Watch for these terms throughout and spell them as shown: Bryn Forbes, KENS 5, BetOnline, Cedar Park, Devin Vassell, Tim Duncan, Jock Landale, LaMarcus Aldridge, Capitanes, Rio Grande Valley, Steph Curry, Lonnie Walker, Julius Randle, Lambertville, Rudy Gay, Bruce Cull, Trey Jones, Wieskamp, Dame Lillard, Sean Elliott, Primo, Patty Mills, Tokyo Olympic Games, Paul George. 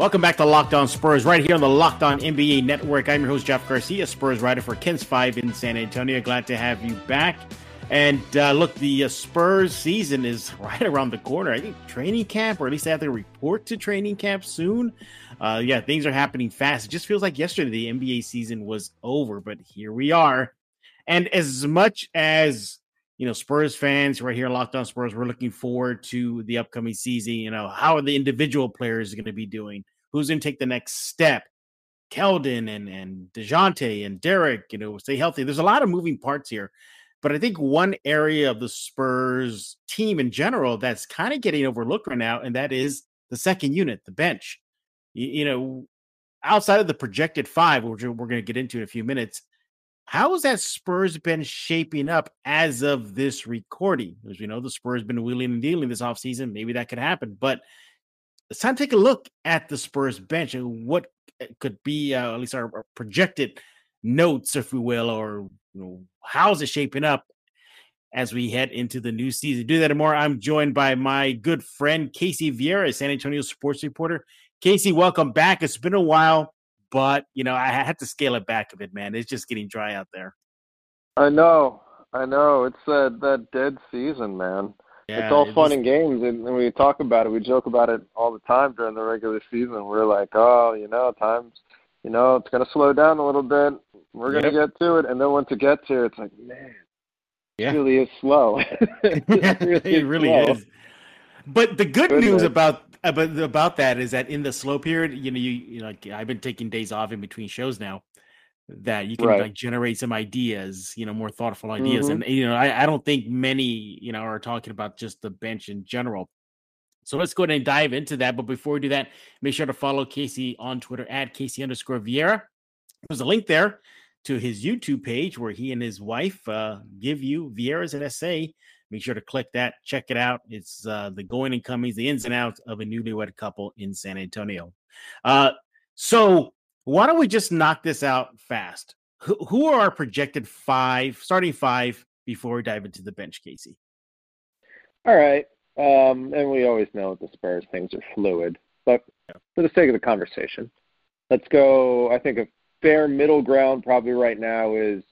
Welcome back to Locked On Spurs, right here on the Locked On NBA Network. I'm your host, Jeff Garcia, Spurs writer for KENS 5 in San Antonio. Glad to have you back. And look, the Spurs season is right around the corner. I think training camp, or at least they have to report to training camp soon. Yeah, things are happening fast. It just feels like yesterday the NBA season was over, but here we are. And as much as, you know, Spurs fans right here on Locked On Spurs, we're looking forward to the upcoming season. You know, how are the individual players going to be doing? Who's going to take the next step? Keldon and DeJounte and Derek, you know, stay healthy. There's a lot of moving parts here. But I think one area of the Spurs team in general that's kind of getting overlooked right now, and that is the second unit, the bench. You know, outside of the projected five, which we're going to get into in a few minutes, how is that Spurs bench shaping up as of this recording? As we know, the Spurs have been wheeling and dealing this offseason. Maybe that could happen. But it's time to take a look at the Spurs bench and what could be at least our projected notes, if we will, or you know, how's it shaping up as we head into the new season? Do that and more. I'm joined by my good friend Casey Vieira, San Antonio sports reporter. Casey, welcome back. It's been a while, but you know, I had to scale it back a bit, man. It's just getting dry out there. I know. It's that dead season, man. Yeah, it's all fun and games, and we talk about it. We joke about it all the time during the regular season. We're like, oh, you know, times, you know, it's going to slow down a little bit. We're going to get to it. And then once it gets here, it's like, man, it really is slow. it really is. But the good news about that is that in the slow period, you know, you like, I've been taking days off in between shows now, that you can like generate some ideas, you know, more thoughtful ideas. Mm-hmm. And, you know, I don't think many, you know, are talking about just the bench in general. So let's go ahead and dive into that. But before we do that, make sure to follow Casey on Twitter at Casey_Vieira. There's a link there to his YouTube page where he and his wife give you Vieira's an essay. Make sure to click that, check it out. It's the going and comings, the ins and outs of a newlywed couple in San Antonio. So why don't we just knock this out fast? Who are our projected starting five, before we dive into the bench, Casey? All right. And we always know with the Spurs, things are fluid. But for the sake of the conversation, let's go. I think a fair middle ground probably right now is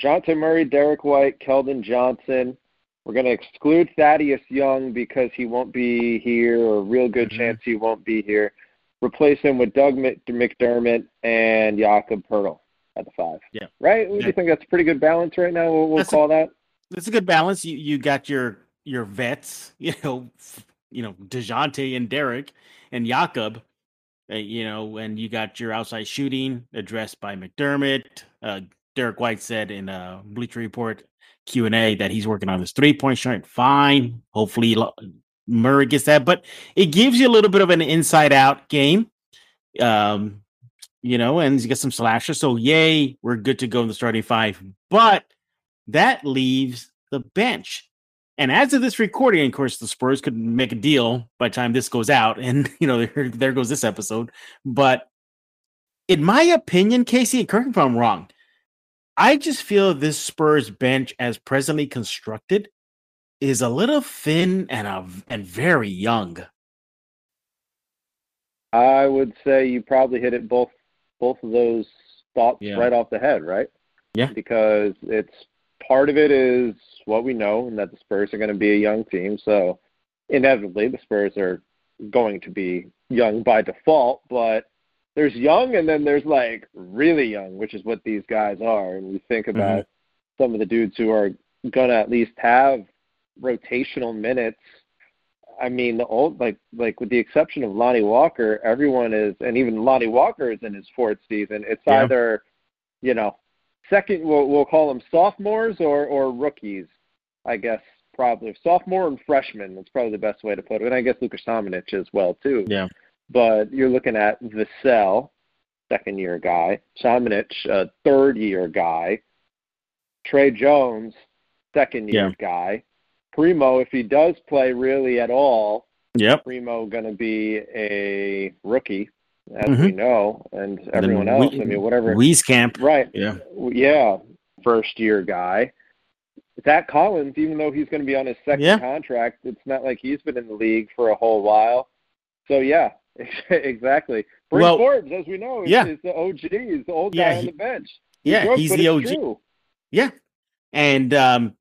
DeJounte Murray, Derek White, Keldon Johnson. We're going to exclude Thaddeus Young because he won't be here, or a real good chance he won't be here. Replace him with Doug McDermott and Jakob Pertl at the five. Yeah. Right? We think that's a pretty good balance right now. We'll call that. That's a good balance. You got your vets, you know, DeJounte and Derek and Jakob, you know, and you got your outside shooting addressed by McDermott. Derek White said in a Bleacher Report Q&A that he's working on his three-point shot. Fine. Hopefully Murray gets that, but it gives you a little bit of an inside-out game, you know, and you get some slashers. So, yay, we're good to go in the starting five. But that leaves the bench. And as of this recording, of course, the Spurs could make a deal by the time this goes out. And, you know, there goes this episode. But in my opinion, Casey, and correct me if I'm wrong, I just feel this Spurs bench as presently constructed is a little thin and very young. I would say you probably hit it both of those thoughts right off the head, right? Yeah. Because it's part of it is what we know, and that the Spurs are going to be a young team. So inevitably, the Spurs are going to be young by default, but there's young and then there's like really young, which is what these guys are. And we think about some of the dudes who are going to at least have rotational minutes. I mean, the old, like with the exception of Lonnie Walker, everyone is, and even Lonnie Walker is in his fourth season. It's either, you know, second, we'll call them sophomores or rookies, I guess, probably. Sophomore and freshman, that's probably the best way to put it. And I guess Luka Šamanić as well, too. Yeah. But you're looking at Vassell, second-year guy, Šamanić, third-year guy, Trey Jones, second-year guy, Primo, if he does play really at all, Primo going to be a rookie, as we know, and everyone else, I mean, whatever. Wieskamp. Right. Yeah. First-year guy. Zach Collins, even though he's going to be on his second contract, it's not like he's been in the league for a whole while. So, yeah, Exactly. Bryn Forbes, as we know, is the OG. He's the old guy on the bench. He's the OG. True. Yeah. And,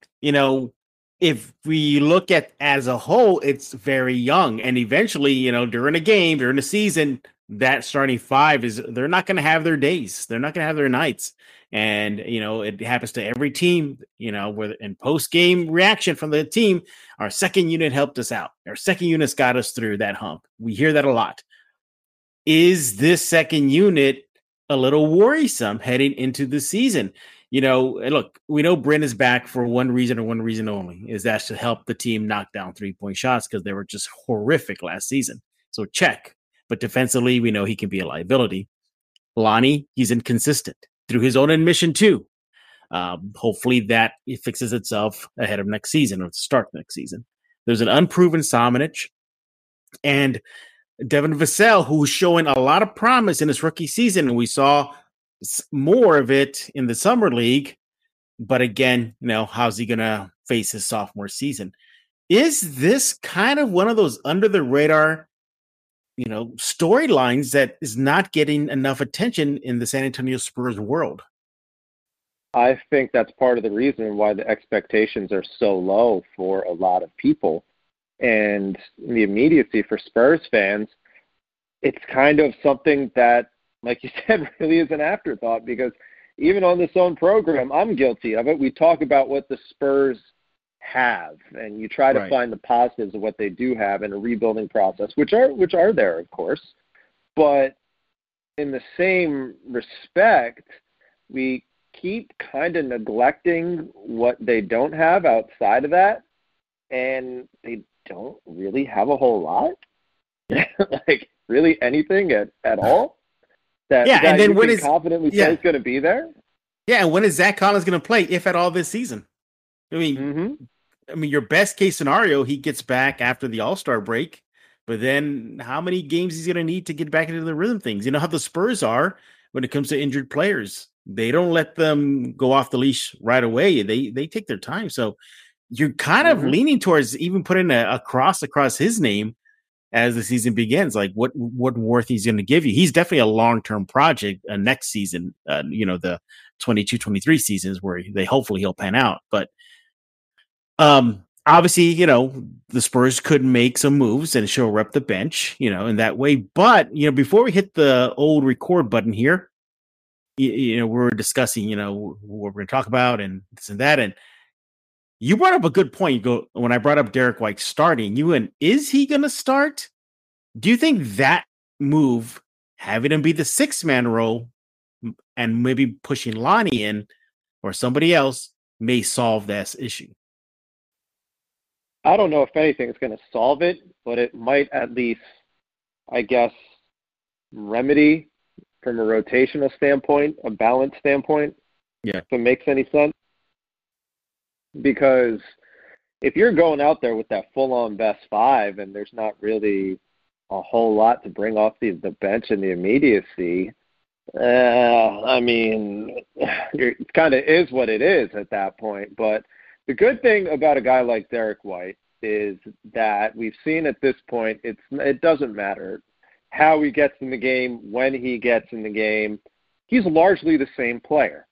if we look at as a whole, it's very young. And eventually, during a game, during a season, that starting five they're not going to have their days. They're not going to have their nights. And, it happens to every team, where in post-game reaction from the team, our second unit helped us out. Our second unit's got us through that hump. We hear that a lot. Is this second unit a little worrisome heading into the season? Look, we know Bryn is back for one reason or one reason only, is that to help the team knock down three-point shots because they were just horrific last season. So check. But defensively, we know he can be a liability. Lonnie, he's inconsistent through his own admission too. Hopefully that fixes itself ahead of next season or start next season. There's an unproven Šamanić and Devin Vassell, who's showing a lot of promise in his rookie season. And we saw more of it in the summer league. But again, how's he going to face his sophomore season? Is this kind of one of those under the radar, storylines that is not getting enough attention in the San Antonio Spurs world? I think that's part of the reason why the expectations are so low for a lot of people. And the immediacy for Spurs fans, it's kind of something that, like you said, really is an afterthought, because even on this own program, I'm guilty of it. We talk about what the Spurs have, and you try to find the positives of what they do have in a rebuilding process, which are there, of course. But in the same respect, we keep kind of neglecting what they don't have outside of that, and they don't really have a whole lot. Like, really anything at all that and then when is confidently say is going to be there. Yeah, and when is Zach Collins going to play, if at all, this season? I mean, your best case scenario, he gets back after the All-Star break, but then how many games he's going to need to get back into the rhythm things? You know how the Spurs are when it comes to injured players. They don't let them go off the leash right away. They take their time. So you're kind of leaning towards even putting a cross across his name as the season begins. Like, what worth he's going to give you? He's definitely a long-term project next season, the 22-23 seasons where they hopefully he'll pan out. But obviously, the Spurs could make some moves and shore up the bench, in that way. But, before we hit the old record button here, we're discussing, what we're going to talk about and this and that. And you brought up a good point. When I brought up Derek White starting, is he going to start? Do you think that move, having him be the six-man role and maybe pushing Lonnie in or somebody else, may solve this issue? I don't know if anything is going to solve it, but it might at least, I guess, remedy from a rotational standpoint, a balance standpoint. Yeah. If it makes any sense. Because if you're going out there with that full-on best five and there's not really a whole lot to bring off the bench and the immediacy, it kind of is what it is at that point. But the good thing about a guy like Derek White is that we've seen at this point, it doesn't matter how he gets in the game, when he gets in the game. He's largely the same player.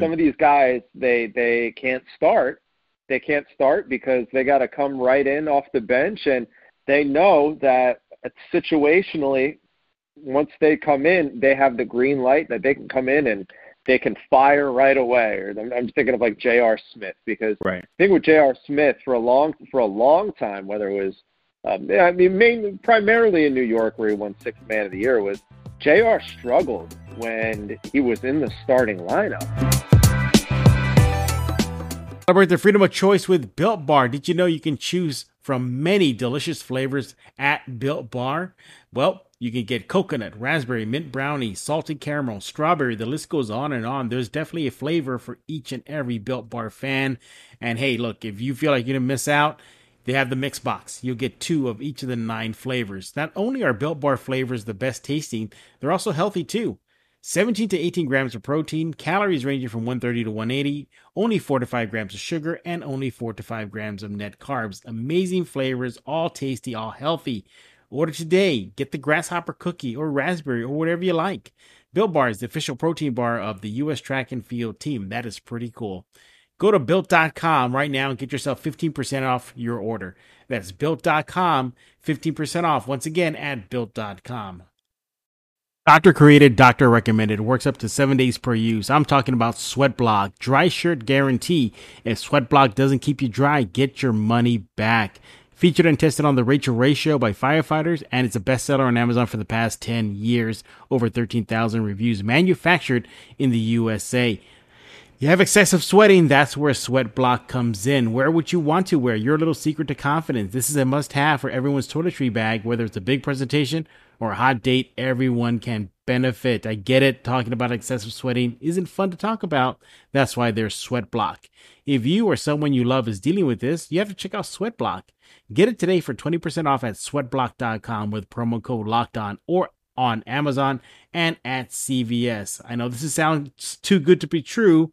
Some of these guys, they can't start. They can't start because they got to come right in off the bench, and they know that situationally, once they come in, they have the green light that they can come in and they can fire right away. Or I'm just thinking of like J.R. Smith, because I think with J.R. Smith for a long time, whether it was primarily in New York where he won Sixth Man of the Year, was J.R. struggled when he was in the starting lineup. Celebrate the freedom of choice with Built Bar. Did you know you can choose from many delicious flavors at Built Bar? Well, you can get coconut, raspberry, mint brownie, salted caramel, strawberry. The list goes on and on. There's definitely a flavor for each and every Built Bar fan. And hey, look, if you feel like you're going to miss out, they have the mix box. You'll get two of each of the 9 flavors. Not only are Built Bar flavors the best tasting, they're also healthy too. 17 to 18 grams of protein, calories ranging from 130 to 180, only 4 to 5 grams of sugar, and only 4 to 5 grams of net carbs. Amazing flavors, all tasty, all healthy. Order today. Get the grasshopper cookie or raspberry or whatever you like. Built Bar is the official protein bar of the U.S. track and field team. That is pretty cool. Go to Built.com right now and get yourself 15% off your order. That's Built.com, 15% off. Once again, at Built.com. Doctor created, doctor recommended. Works up to 7 days per use. I'm talking about Sweatblock. Dry shirt guarantee. If Sweatblock doesn't keep you dry, get your money back. Featured and tested on the Rachel Ray Show by firefighters, and it's a bestseller on Amazon for the past 10 years. Over 13,000 reviews. Manufactured in the USA. You have excessive sweating, that's where Sweatblock comes in. Wear what you want to wear, your little secret to confidence. This is a must-have for everyone's toiletry bag, whether it's a big presentation or a hot date, everyone can benefit. I get it, talking about excessive sweating isn't fun to talk about. That's why there's Sweatblock. If you or someone you love is dealing with this, you have to check out Sweatblock. Get it today for 20% off at sweatblock.com with promo code LOCKEDON or on Amazon and at CVS. I know this sounds too good to be true,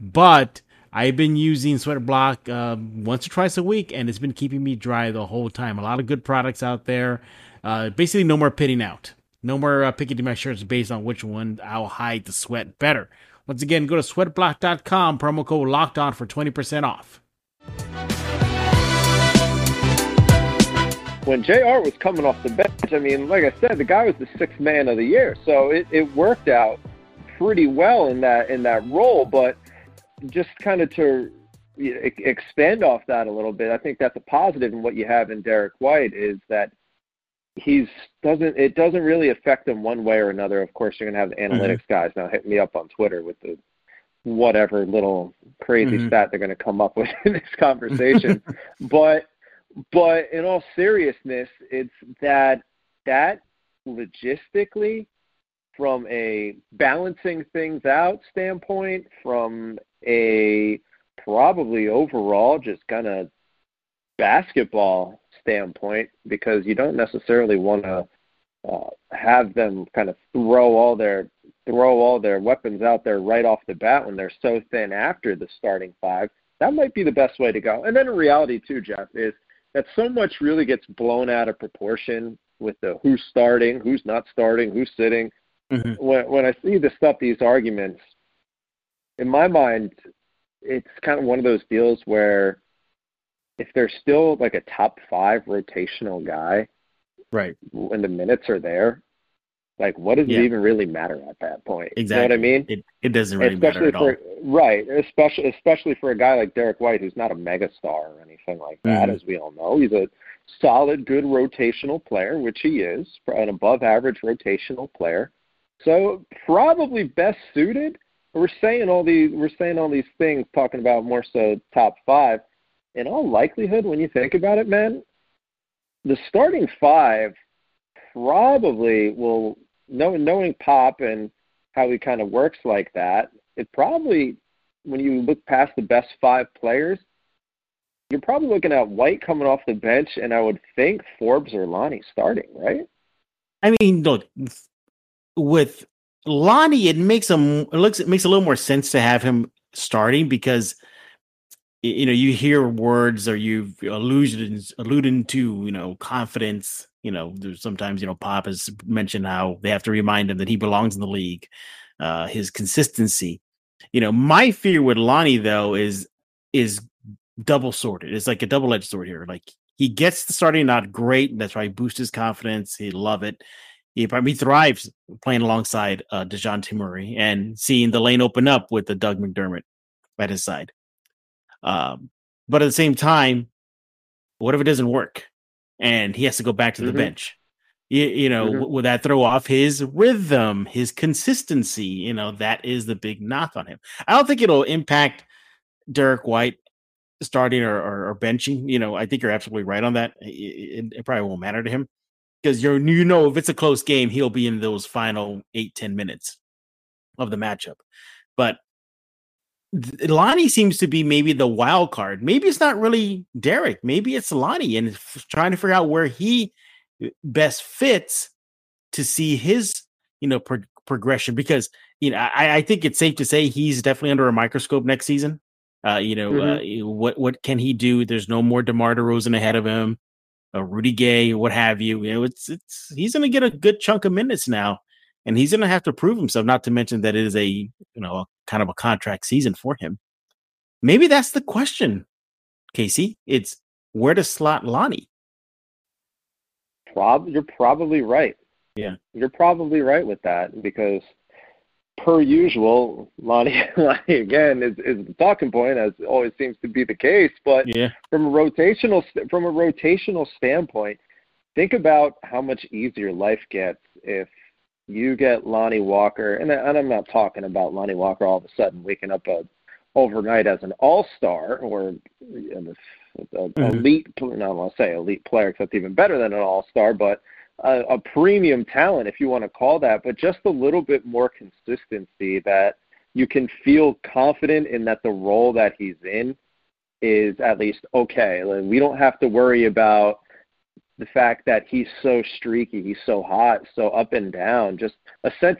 but I've been using Sweatblock once or twice a week, and it's been keeping me dry the whole time. A lot of good products out there. Basically, no more pitting out. No more picking my shirts based on which one I'll hide the sweat better. Once again, go to sweatblock.com, promo code LOCKEDON for 20% off. When JR was coming off the bench, I mean, like I said, the guy was the sixth man of the year. So it worked out pretty well in that role. But just kind of to expand off that a little bit, I think that's a positive in what you have in Derek White is that it doesn't really affect him one way or another. Of course, you're going to have the analytics guys now hit me up on Twitter with the whatever little crazy stat they're going to come up with in this conversation. But in all seriousness, it's that logistically, from a balancing things out standpoint, from a probably overall just kind of basketball standpoint, because you don't necessarily want to have them kind of throw all their weapons out there right off the bat when they're so thin after the starting five. That might be the best way to go. And then in reality too, Jeff, is that so much really gets blown out of proportion with the who's starting, who's not starting, who's sitting. Mm-hmm. When I see this stuff, these arguments, in my mind, it's kind of one of those deals where if there's still like a top five rotational guy, right, and the minutes are there, like what does it even really matter at that point? Exactly. You know what I mean? It doesn't really especially matter at all. Right, especially for a guy like Derek White, who's not a megastar or anything like that, as we all know. He's a solid, good rotational player, which he is, an above-average rotational player. So probably best suited. We're saying all these things, talking about more so top five. In all likelihood, when you think about it, man, the starting five probably will, knowing Pop and how he kind of works like that, it probably, when you look past the best five players, you're probably looking at White coming off the bench, and I would think Forbes or Lonnie starting, right? I mean, look, with Lonnie, it makes a little more sense to have him starting because, you know, you hear words or you alluding to, you know, confidence. You know, there's sometimes, you know, Pop has mentioned how they have to remind him that he belongs in the league, his consistency. You know, my fear with Lonnie, though, is double-sorted. It's like a double-edged sword here. Like, he gets the starting nod, great. That's why he boosts his confidence. He'd love it. He probably thrives playing alongside DeJounte Murray and seeing the lane open up with the Doug McDermott at his side. But at the same time, what if it doesn't work? And he has to go back to the bench. Would that throw off his rhythm, his consistency? You know, that is the big knock on him. I don't think it'll impact Derek White starting or benching. You know, I think you're absolutely right on that. It probably won't matter to him because, you know, if it's a close game, he'll be in those final 8-10 minutes of the matchup. But Lonnie seems to be maybe the wild card. Maybe it's not really Derek. Maybe it's Lonnie, and trying to figure out where he best fits to see his, you know, progression. Because, you know, I think it's safe to say he's definitely under a microscope next season. What can he do? There's no more DeMar DeRozan ahead of him. Rudy Gay, what have you. You know, it's he's going to get a good chunk of minutes now, and he's going to have to prove himself. Not to mention that it is a kind of a contract season for him. Maybe that's the question, Casey. It's where to slot Lonnie. You're probably right. Yeah, you're probably right with that, because per usual, Lonnie again is the talking point, as always seems to be the case. But yeah, from a rotational standpoint, think about how much easier life gets if you get Lonnie Walker. And I'm not talking about Lonnie Walker all of a sudden waking up overnight as an all-star or elite. Not want to say elite player, because that's even better than an all-star, but a premium talent, if you want to call that, but just a little bit more consistency that you can feel confident in that the role that he's in is at least okay. Like, we don't have to worry about the fact that he's so streaky, he's so hot, so up and down. Just a sense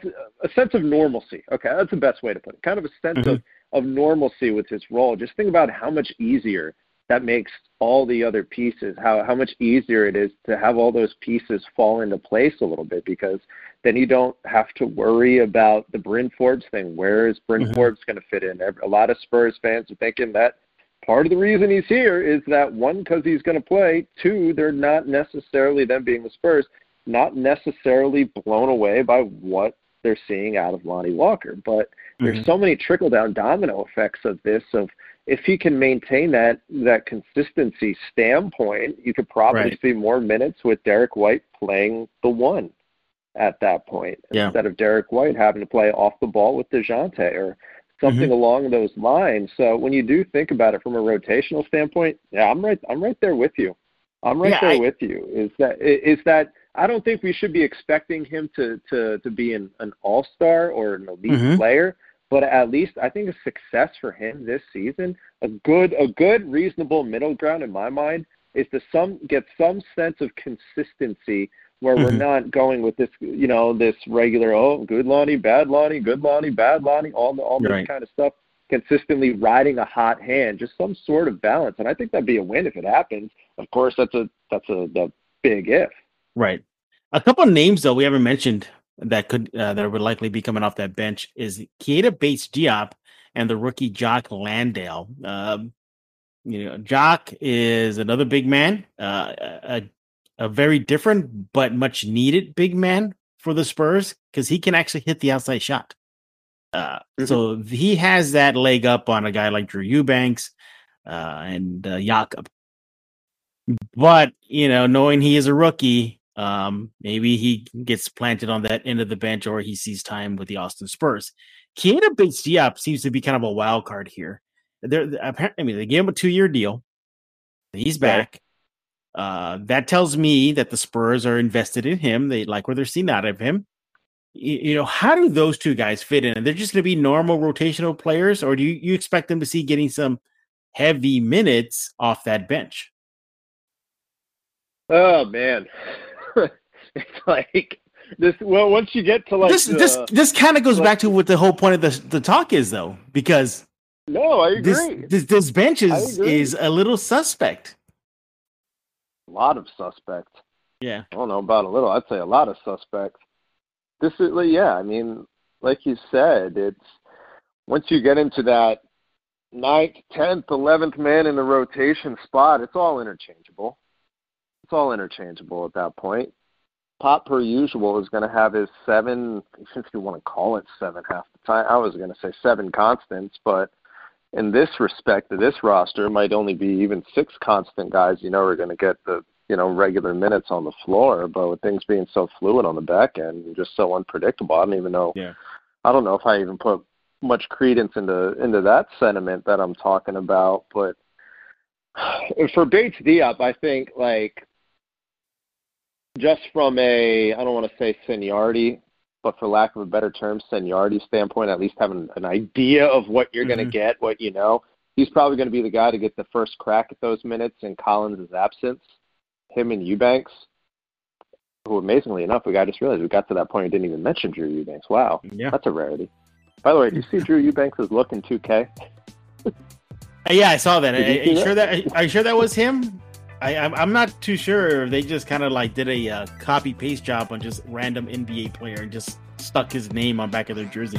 of normalcy. Okay, that's the best way to put it. Kind of a sense of normalcy with his role. Just think about how much easier that makes all the other pieces, how much easier it is to have all those pieces fall into place a little bit, because then you don't have to worry about the Bryn Forbes thing. Where is Bryn Forbes going to fit in? A lot of Spurs fans are thinking that part of the reason he's here is that, one, because he's going to play, two, they're not necessarily, them being the Spurs, not necessarily blown away by what they're seeing out of Lonnie Walker. But there's so many trickle-down domino effects of this, of if he can maintain that consistency standpoint, you could probably see more minutes with Derek White playing the one at that point, instead of Derek White having to play off the ball with DeJounte or something along those lines. So when you do think about it from a rotational standpoint, I'm right there with you. Is that I don't think we should be expecting him to be an all-star or an elite player, but at least I think a success for him this season, a good reasonable middle ground in my mind, is to get some sense of consistency where we're not going with this, this regular, good Lonnie, bad Lonnie, good Lonnie, bad Lonnie, all this kind of stuff, consistently riding a hot hand, just some sort of balance. And I think that'd be a win if it happens. Of course, that's a big if. Right. A couple of names, though, we haven't mentioned that would likely be coming off that bench is Keita Bates Diop and the rookie Jock Landale. Jock is another big man, a very different but much needed big man for the Spurs, because he can actually hit the outside shot. So he has that leg up on a guy like Drew Eubanks and Jakob. But, knowing he is a rookie, maybe he gets planted on that end of the bench, or he sees time with the Austin Spurs. Keita Bates Diop seems to be kind of a wild card here. They gave him a 2-year deal. He's back. That tells me that the Spurs are invested in him. They like what they're seeing out of him. How do those two guys fit in? They're just going to be normal rotational players, or do you expect them to see getting some heavy minutes off that bench? Oh man, it's like this. Well, once you get to like this kind of goes back to what the whole point of the talk is, though, because I agree. This bench is a little suspect. A lot of suspect. Yeah, I don't know about a little. I'd say a lot of suspect. This is, I mean, like you said, it's once you get into that 9th, 10th, 11th man in the rotation spot, it's all interchangeable. It's all interchangeable at that point. Pop, per usual, is going to have his 7, if you want to call it 7 half the time. I was going to say 7 constants, but in this respect to this roster, it might only be even 6 constant guys are going to get the regular minutes on the floor. But with things being so fluid on the back end and just so unpredictable, I don't know if I even put much credence into that sentiment that I'm talking about. But for Bates Diop, I think just from a, I don't want to say seniority, but for lack of a better term, seniority standpoint, at least having an idea of what you're going to get, what you know, he's probably going to be the guy to get the first crack at those minutes in Collins' absence. Him and Eubanks, who amazingly enough, I just realized we got to that point and didn't even mention Drew Eubanks. Wow, yeah. That's a rarity. By the way, do you see Drew Eubanks' look in 2K? Yeah, I saw that. Are you sure that was him? I'm not too sure if they just kind of like did a copy paste job on just random NBA player and just stuck his name on back of their jersey.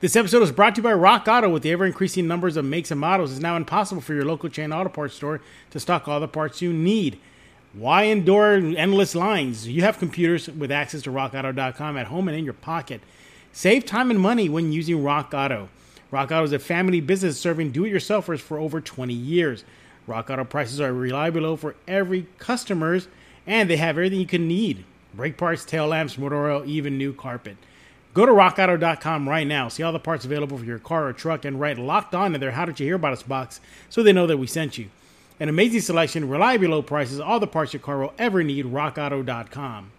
This episode is brought to you by Rock Auto. With the ever-increasing numbers of makes and models, it's now impossible for your local chain auto parts store to stock all the parts you need. Why endure endless lines? You have computers with access to rockauto.com at home and in your pocket. Save time and money when using Rock Auto. Rock Auto is a family business serving do-it-yourselfers for over 20 years. Rock Auto prices are reliably low for every customer, and they have everything you can need. Brake parts, tail lamps, motor oil, even new carpet. Go to rockauto.com right now. See all the parts available for your car or truck and write "locked on" in their "How Did You Hear About Us" box so they know that we sent you. An amazing selection, reliably low prices, all the parts your car will ever need, rockauto.com.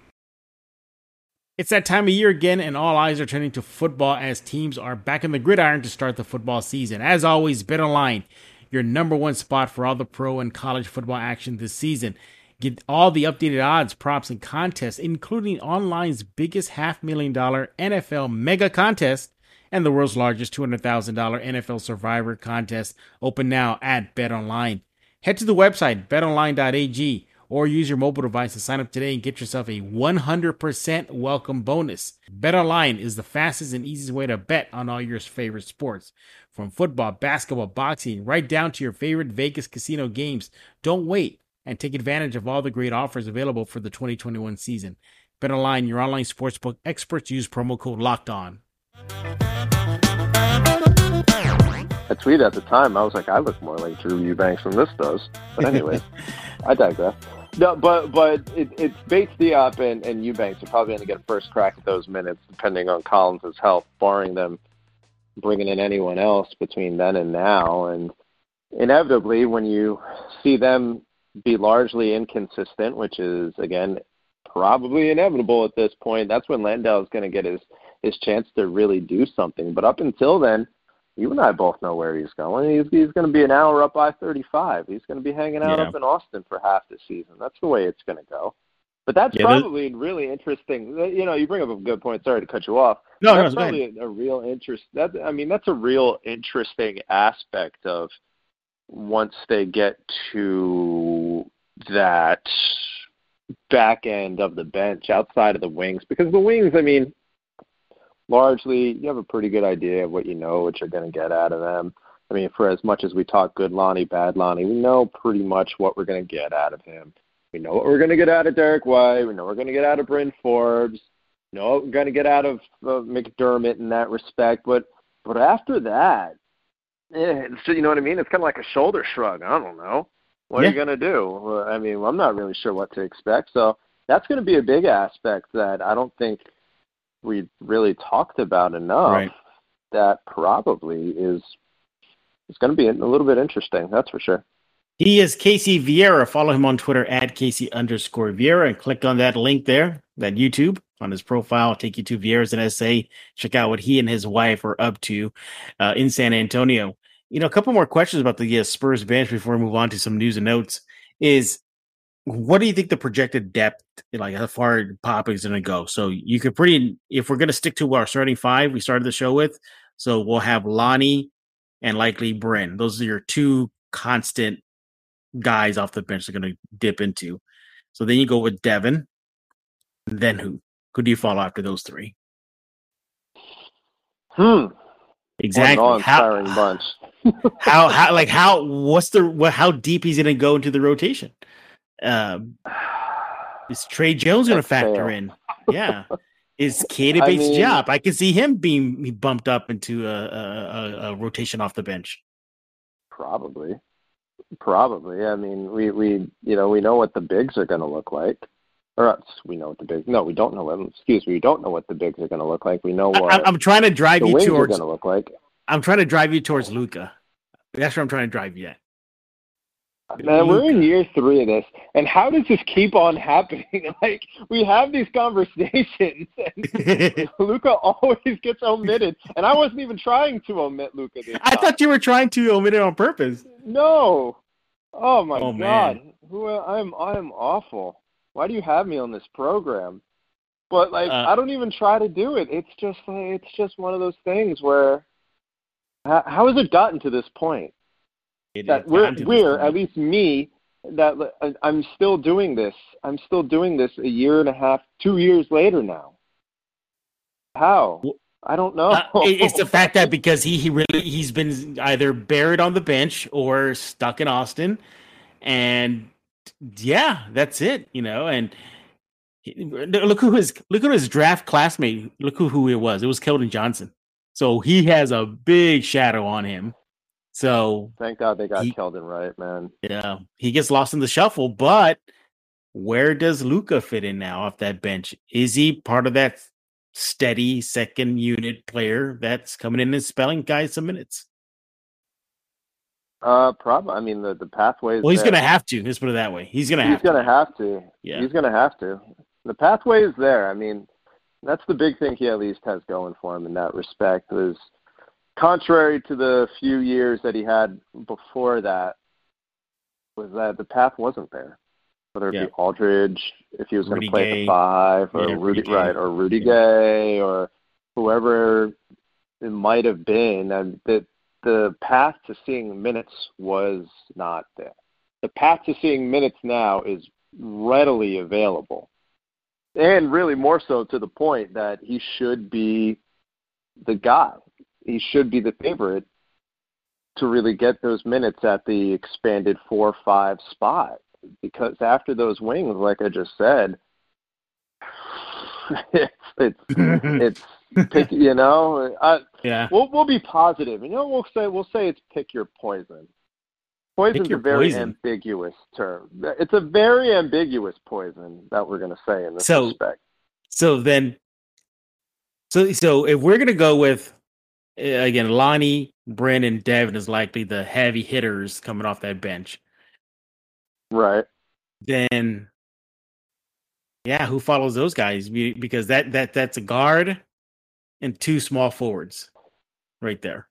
It's that time of year again, and all eyes are turning to football as teams are back in the gridiron to start the football season. As always, BetOnline, your number one spot for all the pro and college football action this season. Get all the updated odds, props, and contests, including online's biggest $500,000 NFL mega contest and the world's largest $200,000 NFL Survivor contest, open now at BetOnline. Head to the website, betonline.ag, or use your mobile device to sign up today and get yourself a 100% welcome bonus. BetOnline is the fastest and easiest way to bet on all your favorite sports. From football, basketball, boxing, right down to your favorite Vegas casino games. Don't wait and take advantage of all the great offers available for the 2021 season. BetOnline, your online sportsbook experts. Use promo code LOCKEDON. I tweeted at the time, I was like, I look more like Drew Eubanks than this does. But anyways, I digress. No, but it's Bates Diop and Eubanks are probably going to get a first crack at those minutes, depending on Collins' health, barring them bringing in anyone else between then and now. And inevitably, when you see them be largely inconsistent, which is, again, probably inevitable at this point, that's when Landale is going to get his chance to really do something. But up until then, you and I both know where he's going. He's going to be an hour up I-35. He's going to be hanging out up in Austin for half the season. That's the way it's going to go. But that's probably really interesting. You know, you bring up a good point. Sorry to cut you off. No, that's probably a real interest. That's a real interesting aspect of once they get to that back end of the bench outside of the wings, because the wings, largely you have a pretty good idea of what you're going to get out of them. For as much as we talk good Lonnie, bad Lonnie, we know pretty much what we're going to get out of him. We know what we're going to get out of Derek White. We know what we're going to get out of Bryn Forbes. We know what we're going to get out of McDermott in that respect. But after that, so you know what I mean? It's kind of like a shoulder shrug. I don't know. What are you going to do? I'm not really sure what to expect. So that's going to be a big aspect that I don't think we really talked about enough. Right. That probably is going to be a little bit interesting. That's for sure. He is Casey Vieira. Follow him on Twitter at Casey_Vieira and click on that link there, that YouTube on his profile. I'll take you to Vieira's an essay. Check out what he and his wife are up to in San Antonio. A couple more questions about the Spurs bench before we move on to some news and notes is, what do you think the projected depth, how far Pop is going to go? So you could if we're going to stick to our starting five we started the show with, so we'll have Lonnie and likely Bryn. Those are your two constant guys off the bench they're going to dip into. So then you go with Devin. Then who? Who do you follow after those three? Exactly. An all-inspiring bunch. How deep he's going to go into the rotation? Is Trey Jones going to factor in? Yeah. Is Keita Bates Diop? I can see him being bumped up into a rotation off the bench. Probably. We know what the bigs are going to look like. We don't know them. We don't know what the bigs are going to look like. We know what I'm trying to drive you towards. Going to look like. I'm trying to drive you towards Luka. That's what I'm trying to drive you at. Man, we're in year three of this, and how does this keep on happening? We have these conversations, and Luka always gets omitted, and I wasn't even trying to omit Luka this time. I thought you were trying to omit it on purpose. No. Oh my God. Man. I'm awful. Why do you have me on this program? But, like, I don't even try to do it. It's just one of those things where how has it gotten to this point? That we're at least me, that I'm still doing this. I'm still doing this a year and a half, 2 years later now. How? I don't know. It's the fact that because he's been either buried on the bench or stuck in Austin. And, yeah, that's it, you know, and – Look who his draft classmate. Look who it was. It was Keldon Johnson. So he has a big shadow on him. So thank God they got Keldon right, man. Yeah, he gets lost in the shuffle. But where does Luka fit in now off that bench? Is he part of that steady second unit player that's coming in and spelling guys some minutes? Probably. I mean, the pathway. Well, he's going to have to. Let's put it that way. He's going to have to. Yeah. He's going to have to. The pathway is there. I mean, that's the big thing he at least has going for him in that respect. Is contrary to the few years that he had before that, was that the path wasn't there. Whether it be Aldridge, if he was going to play the five, or Rudy Gay, or whoever it might have been, and that the path to seeing minutes was not there. The path to seeing minutes now is readily available. And really more so to the point that he should be the guy. He should be the favorite to really get those minutes at the expanded 4-5 spot. Because after those wings, like I just said, it's pick, you know. We'll be positive. You know, we'll say it's pick your poison. Poison's a very ambiguous term. It's a very ambiguous poison that we're going to say in this respect. So if we're going to go with, again, Lonnie, Bryn, and Devin is likely the heavy hitters coming off that bench. Right. Then, yeah, who follows those guys? Because that's a guard and two small forwards right there.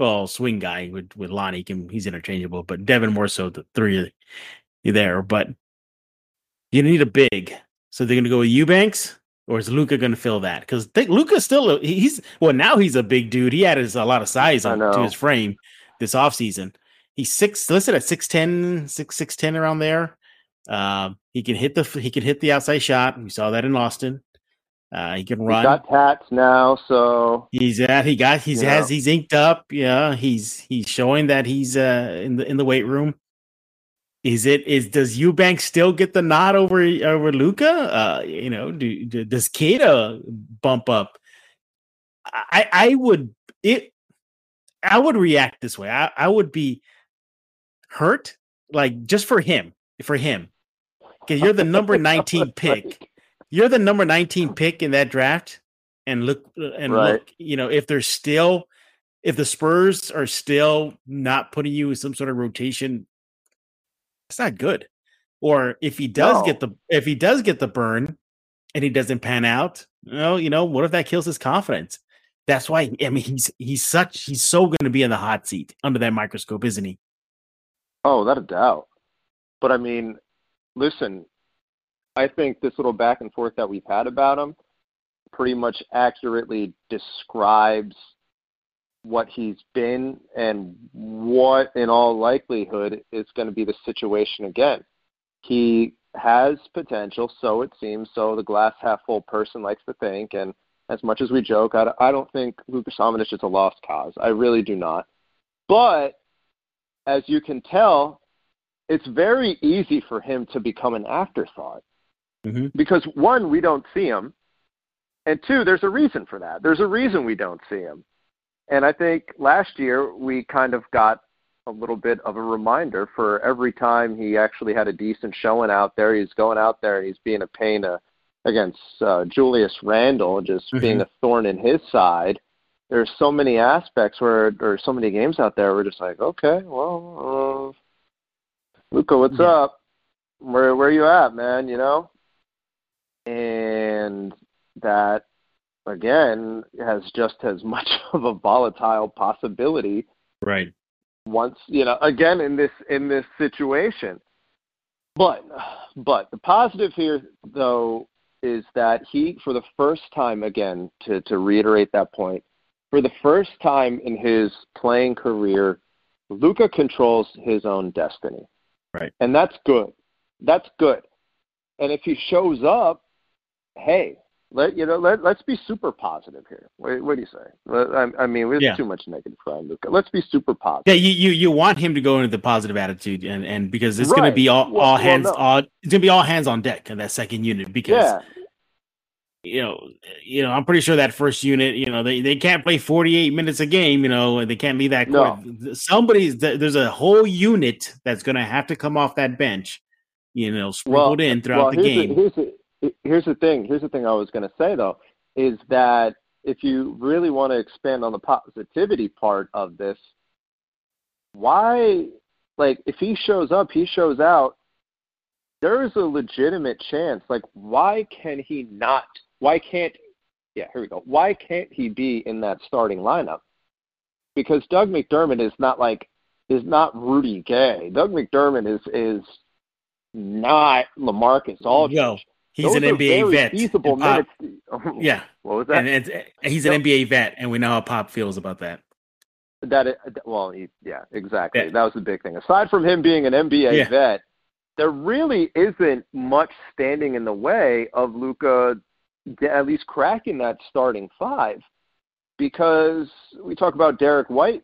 Well, swing guy with Lonnie, he's interchangeable, but Devin more so the three there. But you need a big, so they're going to go with Eubanks, or is Luka going to fill that? Because Luka's still now he's a big dude. He added a lot of size to his frame this offseason. He's listed at 6'10" around there. He can hit the outside shot. We saw that in Austin. He can run. He's got tats now, so he's inked up. Yeah, he's showing that he's in the weight room. Does Eubanks still get the nod over Luka? You know, does Keita bump up? I would react this way. I would be hurt, like just for him, because you're the number 19 pick. You're the number 19 pick in that draft, and look, you know, if the Spurs are still not putting you in some sort of rotation, it's not good. Or if he does get the burn and he doesn't pan out, you know, what if that kills his confidence? That's why, I mean, he's so going to be in the hot seat under that microscope, isn't he? Oh, without a doubt. But I mean, listen, I think this little back and forth that we've had about him pretty much accurately describes what he's been and what, in all likelihood, is going to be the situation again. He has potential, so it seems, so the glass half full person likes to think, and as much as we joke, I don't think Luka Šamanić is a lost cause. I really do not. But as you can tell, it's very easy for him to become an afterthought. Mm-hmm. Because one, we don't see him, and two, there's a reason for that. There's a reason we don't see him, and I think last year we kind of got a little bit of a reminder for every time he actually had a decent showing out there, he's going out there and he's being a pain against Julius Randle, just mm-hmm. being a thorn in his side. There's so many aspects where, or so many games out there, we're just like, okay, well, Luka, what's up? Where you at, man? You know. And that, again, has just as much of a volatile possibility. Right. Once, you know, again, in this situation. But the positive here, though, is that he, for the first time, again, to reiterate that point, for the first time in his playing career, Luka controls his own destiny. Right. And that's good. That's good. And if he shows up, hey, let's be super positive here. What do you say? I mean, there's too much negative around Luka. Let's be super positive. Yeah, you want him to go into the positive attitude, and because it's going to be it's going to be all hands on deck in that second unit because. Yeah. You know, I'm pretty sure that first unit, you know, they can't play 48 minutes a game, you know, and they can't be that quick. No. There's a whole unit that's going to have to come off that bench, you know, sprinkled in throughout the game. Here's the thing I was going to say, though, is that if you really want to expand on the positivity part of this, why, like, if he shows up, he shows out, there is a legitimate chance. Like, Why can't he be in that starting lineup? Because Doug McDermott is not Rudy Gay. Doug McDermott is not LaMarcus Aldridge. Yo, he's an NBA vet. Feasible minutes. Yeah. What was that? And he's an NBA vet, and we know how Pop feels about that. Exactly. Yeah. That was the big thing. Aside from him being an NBA vet, there really isn't much standing in the way of Luka at least cracking that starting five, because we talk about Derek White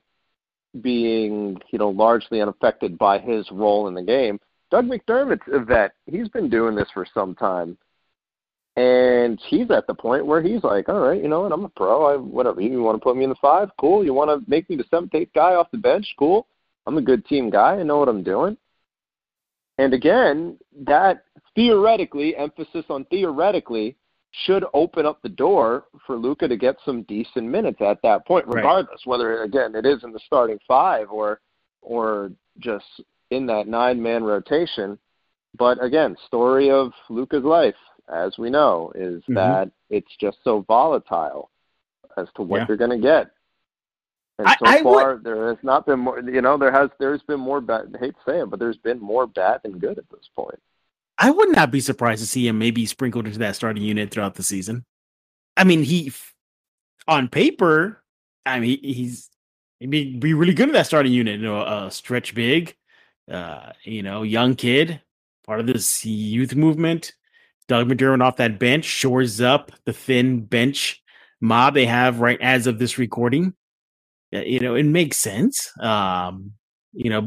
being, you know, largely unaffected by his role in the game. Doug McDermott's a vet. He's been doing this for some time, and he's at the point where he's like, all right, you know what, I'm a pro. Whatever. You want to put me in the five? Cool. You want to make me the 7th, 8th guy off the bench? Cool. I'm a good team guy. I know what I'm doing. And again, that theoretically, emphasis on theoretically, should open up the door for Luka to get some decent minutes at that point, regardless, whether, again, it is in the starting five or just in that 9-man rotation. But again, story of Luka's life, as we know, is that it's just so volatile as to what you're going to get. And there has not been more, you know, there's been more bad, I hate to say it, but there's been more bad than good at this point. I would not be surprised to see him maybe sprinkled into that starting unit throughout the season. I mean, on paper, I mean, he'd be really good at that starting unit, you know, stretch big, you know, young kid, part of this youth movement. Doug McDermott off that bench shores up the thin bench mob they have right as of this recording. You know, it makes sense. You know,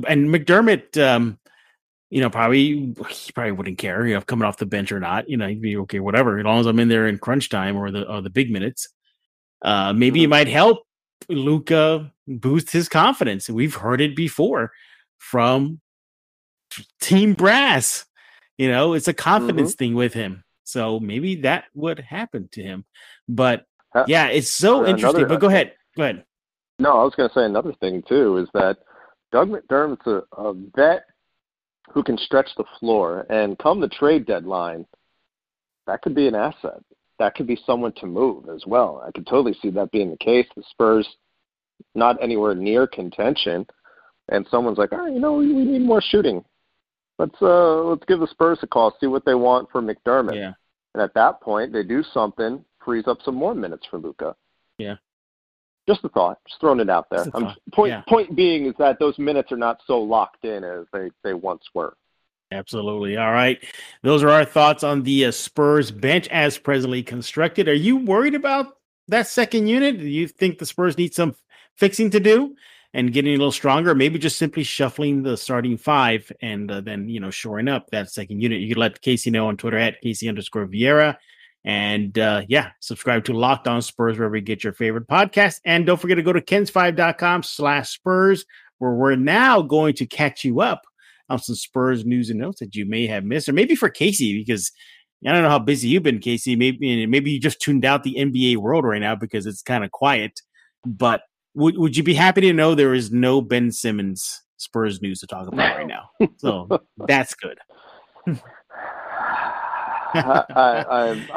and McDermott, you know, he probably wouldn't care, you know, if coming off the bench or not. You know, he'd be okay, whatever, as long as I'm in there in crunch time or the big minutes. Maybe it might help Luka boost his confidence. We've heard it before from Team Brass. You know, it's a confidence thing with him. So maybe that would happen to him. But yeah, it's so interesting. But go ahead. No, I was going to say another thing, too, is that Doug McDermott's a vet who can stretch the floor. And come the trade deadline, that could be an asset. That could be someone to move as well. I could totally see that being the case. The Spurs, not anywhere near contention. And someone's like, oh, you know, we need more shooting. Let's give the Spurs a call, see what they want for McDermott. Yeah. And at that point, they do something, frees up some more minutes for Luka. Yeah. Just a thought. Just throwing it out there. Point being is that those minutes are not so locked in as they once were. Absolutely. All right. Those are our thoughts on the Spurs bench as presently constructed. Are you worried about that second unit? Do you think the Spurs need some fixing to do and getting a little stronger? Maybe just simply shuffling the starting five and then, you know, shoring up that second unit. You can let Casey know on Twitter at Casey_Vieira. And, subscribe to Locked On Spurs wherever you get your favorite podcast. And don't forget to go to KENS5.com/Spurs, where we're now going to catch you up on some Spurs news and notes that you may have missed, or maybe for Casey, because I don't know how busy you've been, Casey. Maybe you just tuned out the NBA world right now because it's kind of quiet. But would you be happy to know there is no Ben Simmons Spurs news to talk about right now? So that's good. I'm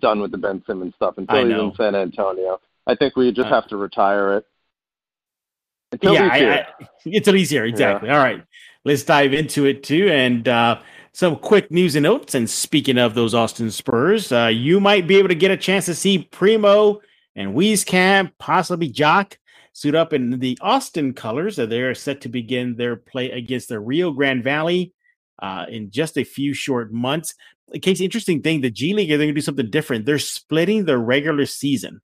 done with the Ben Simmons stuff until he's in San Antonio. I think we just have to retire it. Until he's here. Exactly. Yeah. All right. Let's dive into it, too. And Some quick news and notes, and speaking of those Austin Spurs, you might be able to get a chance to see Primo and Wieskamp, possibly Jock, suit up in the Austin colors. They are set to begin their play against the Rio Grande Valley in just a few short months. Casey, interesting thing, the G League, they're going to do something different. They're splitting the regular season.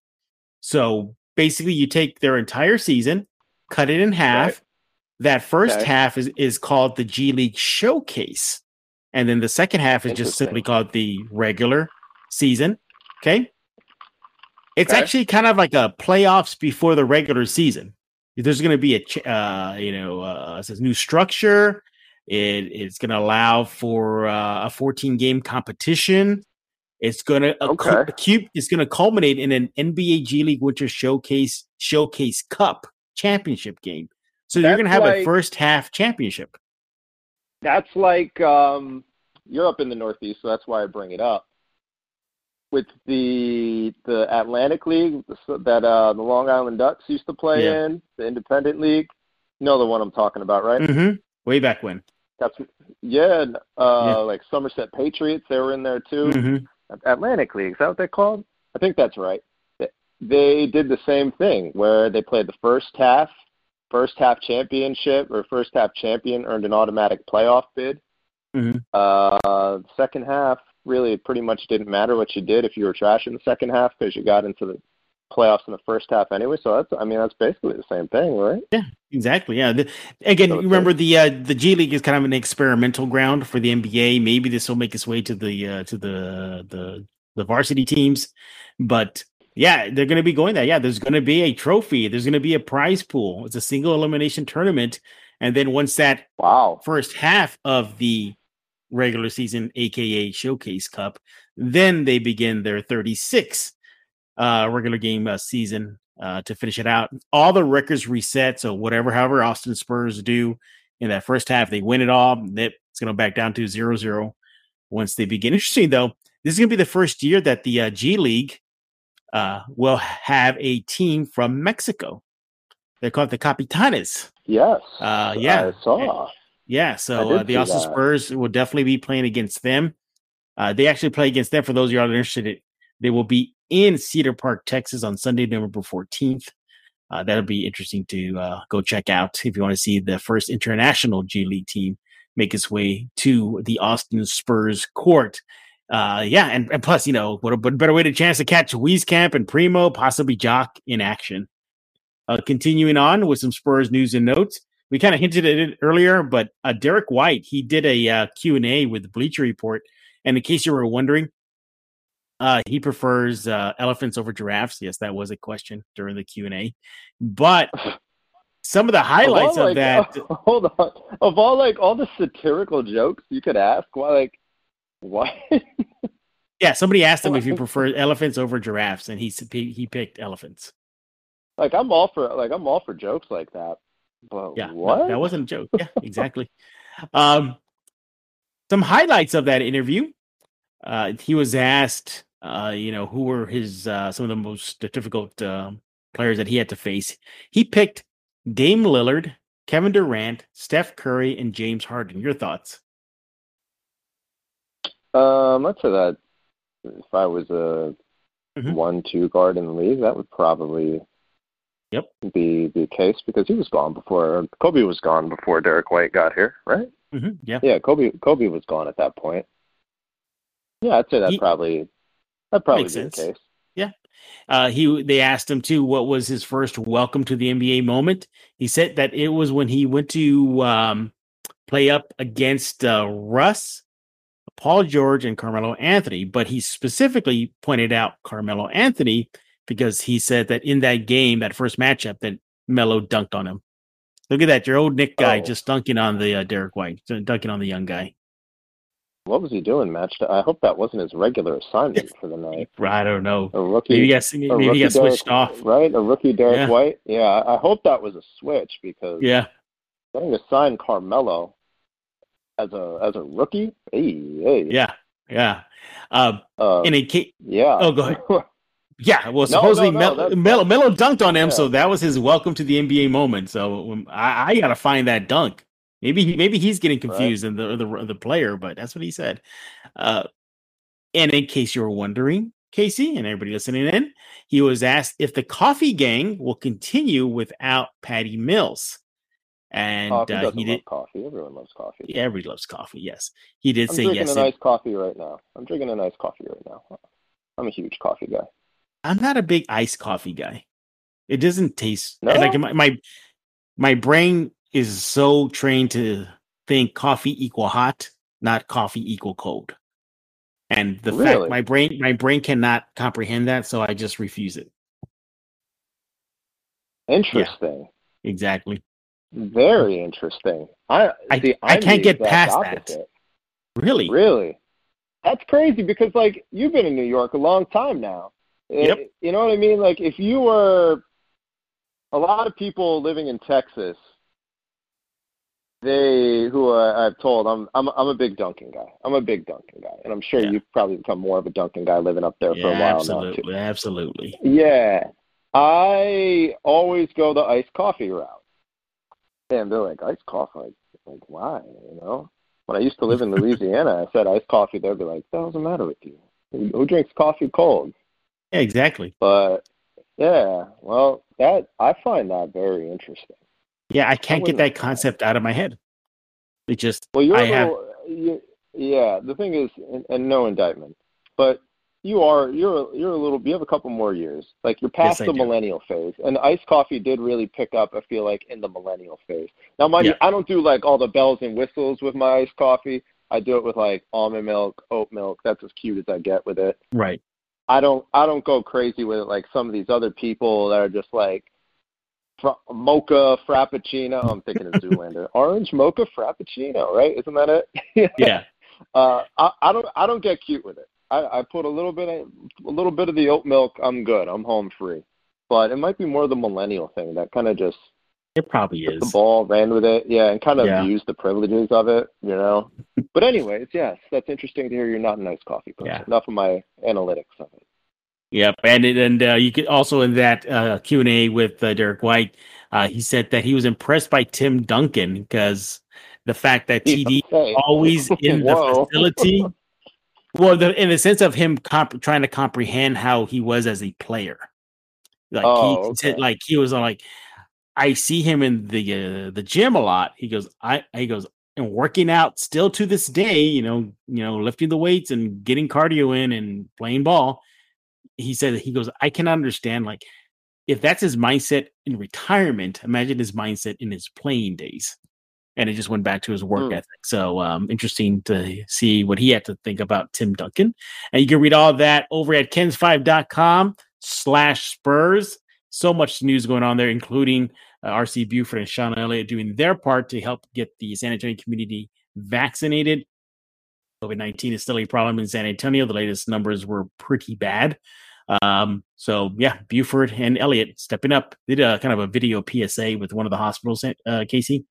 So basically you take their entire season, cut it in half. Right. That first half is called the G League Showcase. And then the second half is just simply called the regular season. Okay. It's actually kind of like a playoffs before the regular season. There's going to be a, it's a new structure. It's going to allow for a 14 game competition. It's going to, it's going to culminate in an NBA G League Winter Showcase Cup championship game. So you're going to have a first half championship. That's like you're up in the Northeast, so that's why I bring it up. With the Atlantic League that the Long Island Ducks used to play in, the Independent League, you know the one I'm talking about, right? Mm-hmm. Way back when. Like Somerset Patriots, they were in there too. Mm-hmm. Atlantic League, is that what they're called? I think that's right. They did the same thing where they played the first half champion earned an automatic playoff bid. Mm-hmm. Second half really pretty much didn't matter what you did if you were trash in the second half because you got into the playoffs in the first half anyway. So that's basically the same thing, right? Yeah, exactly. Yeah. Remember the G League is kind of an experimental ground for the NBA. Maybe this will make its way to the varsity teams, but. Yeah, they're going to be going there. Yeah, there's going to be a trophy. There's going to be a prize pool. It's a single elimination tournament. And then once that first half of the regular season, a.k.a. Showcase Cup, then they begin their 36th regular game season to finish it out. All the records reset. So however Austin Spurs do in that first half, they win it all. It's going to back down to 0-0 once they begin. Interesting, though, this is going to be the first year that the G League will have a team from Mexico. They're called the Capitanes. Yes. I saw. Yeah, so the Austin Spurs will definitely be playing against them. They actually play against them. For those of you who are interested, they will be in Cedar Park, Texas on Sunday, November 14th. That'll be interesting to go check out if you want to see the first international G League team make its way to the Austin Spurs court. And plus, what a better way to chance to catch Wieskamp and Primo, possibly Jock, in action. Continuing on with some Spurs news and notes, we kind of hinted at it earlier, but Derek White, he did a Q&A with the Bleacher Report, and in case you were wondering, he prefers elephants over giraffes. Yes, that was a question during the Q&A, but some of the highlights of that... hold on. Of all the satirical jokes you could ask, why? Yeah, somebody asked him if he preferred elephants over giraffes, and he picked elephants. I'm all for jokes like that, but yeah, what? No, that wasn't a joke. Yeah, exactly. Some highlights of that interview. He was asked, who were his some of the most difficult players that he had to face. He picked Dame Lillard, Kevin Durant, Steph Curry, and James Harden. Your thoughts? I'd say that if I was a 1-2 guard in the league, that would probably be the case because Kobe was gone before Derek White got here, right? Mm-hmm. Yeah. Yeah, Kobe was gone at that point. Yeah, I'd say that'd probably be the case. Yeah. They asked him too what was his first welcome to the NBA moment. He said that it was when he went to play up against Russ, Paul George, and Carmelo Anthony, but he specifically pointed out Carmelo Anthony because he said that in that game, that first matchup, that Melo dunked on him. Look at that, your old Nick guy just dunking on the Derek White, dunking on the young guy. What was he doing, Match? I hope that wasn't his regular assignment for the night. I don't know. Maybe he got switched off. Right, a rookie Derek White? Yeah, I hope that was a switch because getting assigned Carmelo as a rookie, go ahead. Yeah, well, supposedly Melo dunked on him, so that was his welcome to the NBA moment. So I gotta find that dunk. Maybe he's getting confused in the player, but that's what he said. And in case you were wondering, Casey and everybody listening in, he was asked if the Coffee Gang will continue without Patty Mills. And he did. Coffee. Everyone loves coffee. Yeah, everybody loves coffee. Yes, he did say yes. I'm drinking a nice coffee right now. I'm a huge coffee guy. I'm not a big iced coffee guy. It doesn't taste like my brain is so trained to think coffee equal hot, not coffee equal cold. And the fact my brain cannot comprehend that, so I just refuse it. Interesting. Yeah, exactly. Very interesting. I can't get past that. Really? That's crazy because, like, you've been in New York a long time now. Yep. You know what I mean? Like, if you were a lot of people living in Texas, I'm a big Duncan guy. And I'm sure you've probably become more of a Duncan guy living up there for a while now, too. Absolutely. Yeah. I always go the iced coffee route. And they're like, iced coffee? Like, why? You know? When I used to live in Louisiana, I said iced coffee. They'd be like, what's the matter with you? Who drinks coffee cold? Yeah, exactly. But, yeah, well, I find that very interesting. Yeah, I can't get that concept out of my head. It just, well, the thing is, and no indictment, but you have a couple more years. Like, you're past the millennial phase, and iced coffee did really pick up, I feel like, in the millennial phase. Now, mind you, I don't do, like, all the bells and whistles with my iced coffee. I do it with, like, almond milk, oat milk. That's as cute as I get with it. Right. I don't go crazy with it like some of these other people that are just, like, mocha frappuccino. I'm thinking of Zoolander. Orange mocha frappuccino, right? Isn't that it? Yeah. I don't get cute with it. I put a little bit of the oat milk. I'm good. I'm home free. But it might be more the millennial thing that kind of just it probably is the ball ran with it. Yeah, and kind of abused the privileges of it. You know. But anyways, yes, that's interesting to hear. You're not a nice coffee person. Yeah. Enough of my analytics of it. Yep, and you could also in that Q&A with Derek White, he said that he was impressed by Tim Duncan because the fact that TD is always in the facility, well, in the sense of him trying to comprehend how he was as a player, like he was like, I see him in the gym a lot. He goes, and working out still to this day, you know, lifting the weights and getting cardio in and playing ball. He said, I can understand, like, if that's his mindset in retirement, imagine his mindset in his playing days. And it just went back to his work ethic. So interesting to see what he had to think about Tim Duncan. And you can read all that over at KENS5.com/Spurs. So much news going on there, including R.C. Buford and Sean Elliott doing their part to help get the San Antonio community vaccinated. COVID-19 is still a problem in San Antonio. The latest numbers were pretty bad. Buford and Elliott stepping up. Did a kind of a video PSA with one of the hospitals, Casey.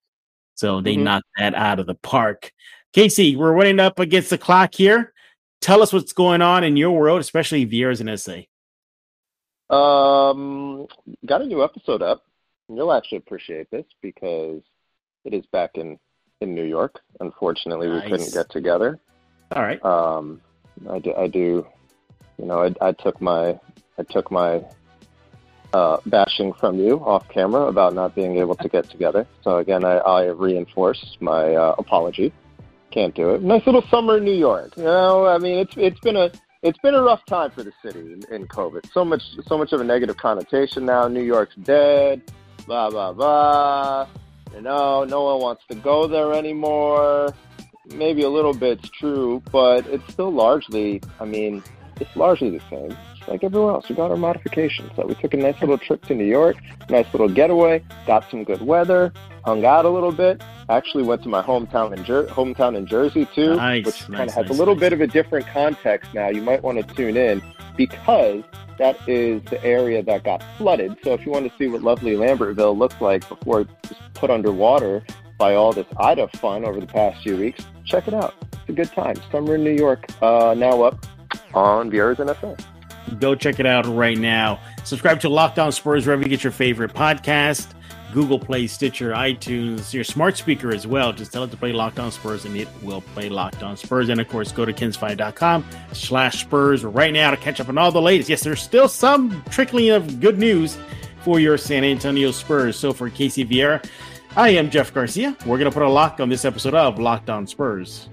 So they knocked that out of the park. Casey, we're running up against the clock here. Tell us what's going on in your world, especially Vieira's and SA. Got a new episode up. You'll actually appreciate this because it is back in New York. Unfortunately, we couldn't get together. All right. I took my bashing from you off camera about not being able to get together. So again, I reinforce my apology. Can't do it. Nice little summer in New York. You know, I mean, it's been a rough time for the city in COVID. So much of a negative connotation now. New York's dead. Blah blah blah. You know, no one wants to go there anymore. Maybe a little bit's true, but it's still largely the same. It's like everywhere else, we got our modifications. So we took a nice little trip to New York, nice little getaway, got some good weather, hung out a little bit. Actually went to my hometown in Jersey, too, which kind of has a little bit of a different context now. You might want to tune in because that is the area that got flooded. So if you want to see what lovely Lambertville looks like before it was put underwater by all this Ida fun over the past few weeks, check it out. It's a good time. Summer in New York, now up on Vieira's and SA. Go check it out right now. Subscribe to Locked On Spurs wherever you get your favorite podcast. Google Play, Stitcher, iTunes, your smart speaker as well. Just tell it to play Locked On Spurs, and it will play Locked On Spurs. And, of course, go to KENS5.com/Spurs right now to catch up on all the latest. Yes, there's still some trickling of good news for your San Antonio Spurs. So for Casey Vieira, I am Jeff Garcia. We're going to put a lock on this episode of Locked On Spurs.